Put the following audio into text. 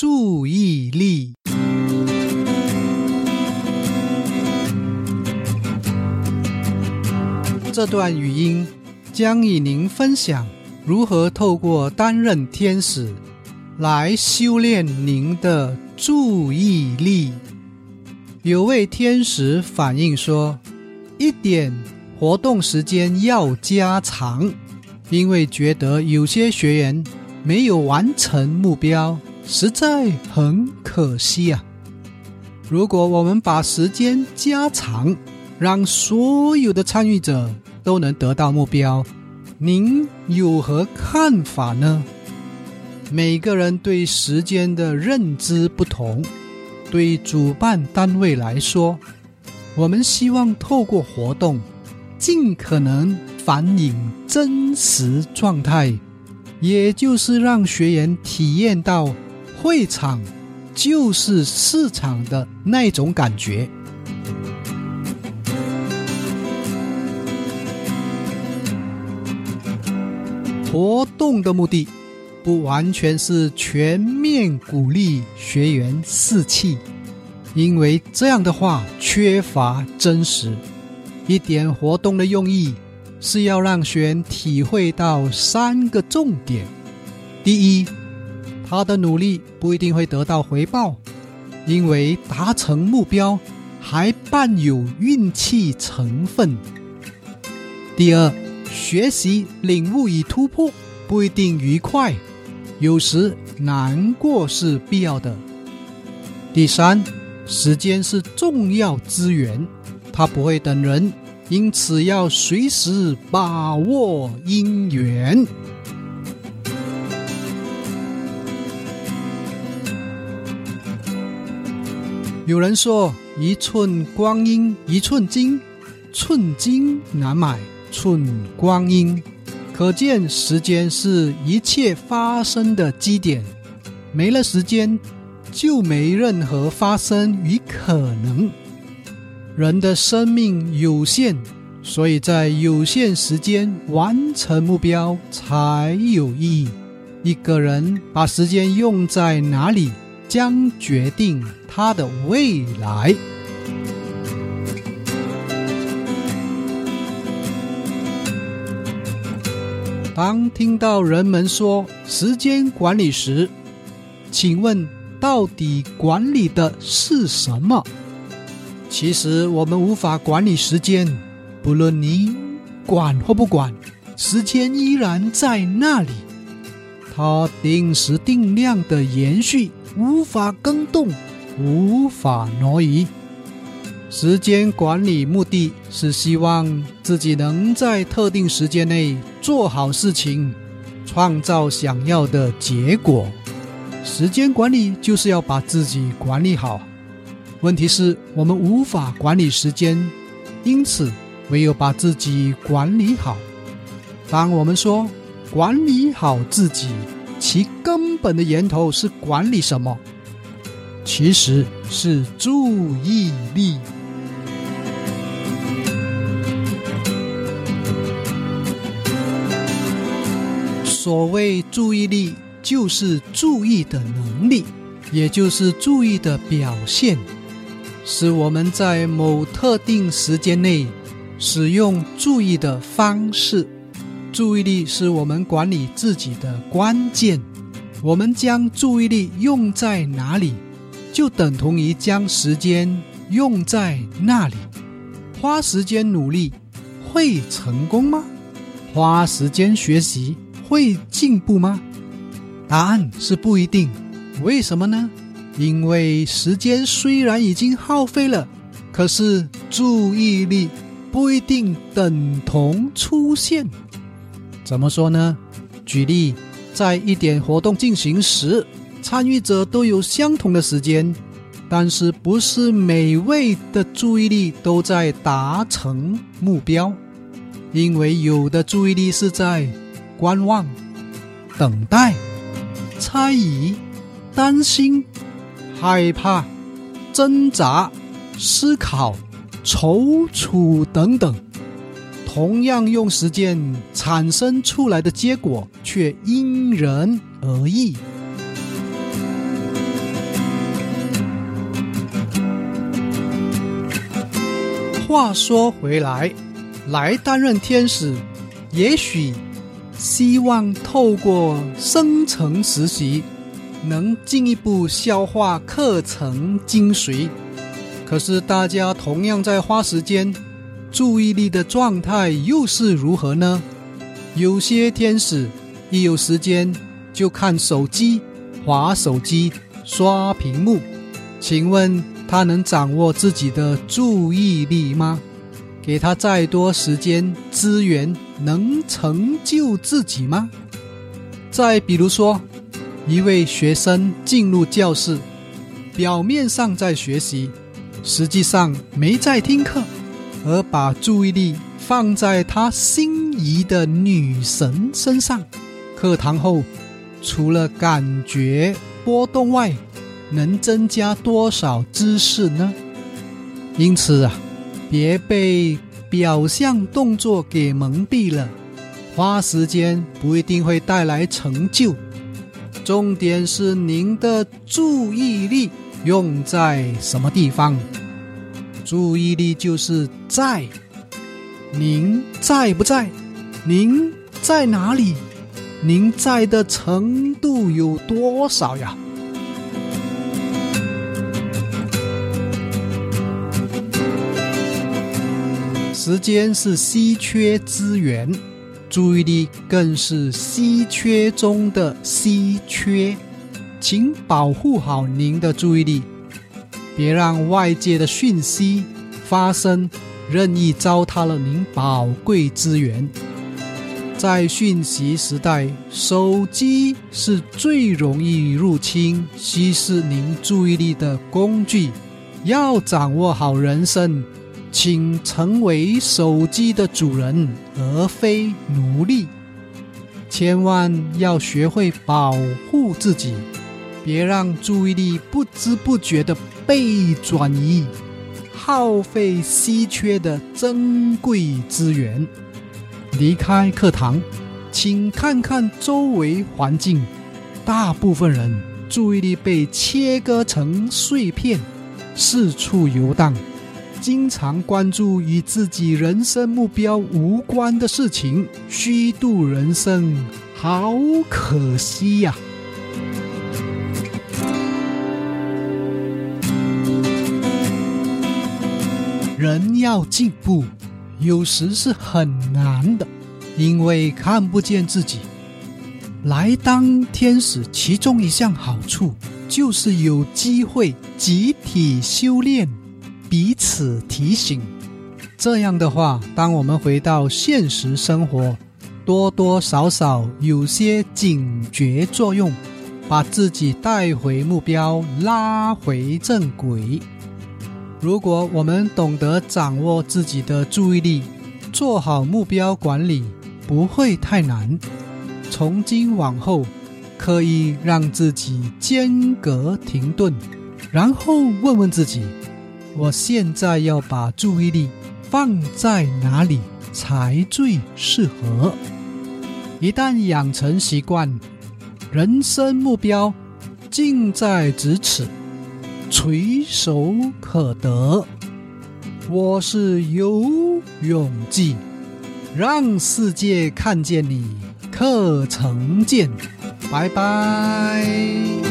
注意力。这段语音将与您分享如何透过担任天使来修炼您的注意力。有位天使反映说，一点活动时间要加长，因为觉得有些学员没有完成目标，实在很可惜啊！如果我们把时间加长，让所有的参与者都能得到目标，您有何看法呢？每个人对时间的认知不同，对主办单位来说，我们希望透过活动尽可能反映真实状态，也就是让学员体验到会场就是市场的那种感觉。活动的目的不完全是全面鼓励学员士气，因为这样的话缺乏真实。一点活动的用意是要让学员体会到三个重点。第一，他的努力不一定会得到回报，因为达成目标还伴有运气成分。第二，学习领悟与突破不一定愉快，有时难过是必要的。第三，时间是重要资源，它不会等人，因此要随时把握因缘。有人说，一寸光阴一寸金，寸金难买寸光阴，可见时间是一切发生的基点，没了时间就没任何发生与可能。人的生命有限，所以在有限时间完成目标才有意义。一个人把时间用在哪里，将决定他的未来。当听到人们说时间管理时，请问到底管理的是什么？其实我们无法管理时间，不论你管或不管，时间依然在那里，它定时定量的延续，无法更动，无法挪移。时间管理目的是希望自己能在特定时间内做好事情，创造想要的结果。时间管理就是要把自己管理好。问题是我们无法管理时间，因此唯有把自己管理好。当我们说管理好自己，其根本的源头是管理什么？其实是注意力。所谓注意力，就是注意的能力，也就是注意的表现，是我们在某特定时间内使用注意的方式。注意力是我们管理自己的关键，我们将注意力用在哪里，就等同于将时间用在那里。花时间努力会成功吗？花时间学习会进步吗？答案是不一定。为什么呢？因为时间虽然已经耗费了，可是注意力不一定等同出现。怎么说呢？举例，在一点活动进行时，参与者都有相同的时间，但是不是每位的注意力都在达成目标，因为有的注意力是在观望、等待、猜疑、担心、害怕、挣扎、思考、踌躇等等，同样用时间产生出来的结果却因人而异。话说回来，来担任天使，也许希望透过深层实习能进一步消化课程精髓，可是大家同样在花时间，注意力的状态又是如何呢？有些天使一有时间就看手机，滑手机，刷屏幕，请问他能掌握自己的注意力吗？给他再多时间资源，能成就自己吗？再比如说，一位学生进入教室，表面上在学习，实际上没在听课，而把注意力放在他心仪的女神身上。课堂后，除了感觉波动外，能增加多少知识呢？因此啊，别被表象动作给蒙蔽了，花时间不一定会带来成就。重点是您的注意力用在什么地方？注意力就是在，您在不在？您在哪里？您在的程度有多少呀？时间是稀缺资源，注意力更是稀缺中的稀缺，请保护好您的注意力，别让外界的讯息发声任意糟蹋了您宝贵资源。在讯息时代，手机是最容易入侵、稀释您注意力的工具。要掌握好人生，请成为手机的主人，而非奴隶。千万要学会保护自己，别让注意力不知不觉地被转移，耗费稀缺的珍贵资源。离开课堂，请看看周围环境，大部分人注意力被切割成碎片，四处游荡，经常关注与自己人生目标无关的事情，虚度人生，好可惜呀！人要进步，有时是很难的，因为看不见自己。来当天使其中一项好处，就是有机会集体修炼，彼此提醒。这样的话，当我们回到现实生活，多多少少有些警觉作用，把自己带回目标，拉回正轨。如果我们懂得掌握自己的注意力，做好目标管理不会太难。从今往后，刻意让自己间隔停顿，然后问问自己，我现在要把注意力放在哪里才最适合？一旦养成习惯，人生目标近在咫尺，垂手可得。我是游泳记，让世界看见你，课程见，拜拜。